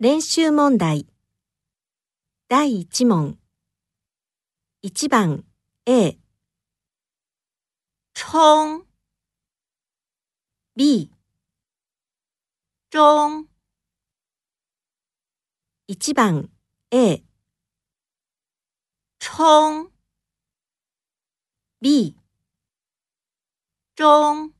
練習問題。第1問。1番 A、 冲 B、 中。1番 A、 冲 B、 中。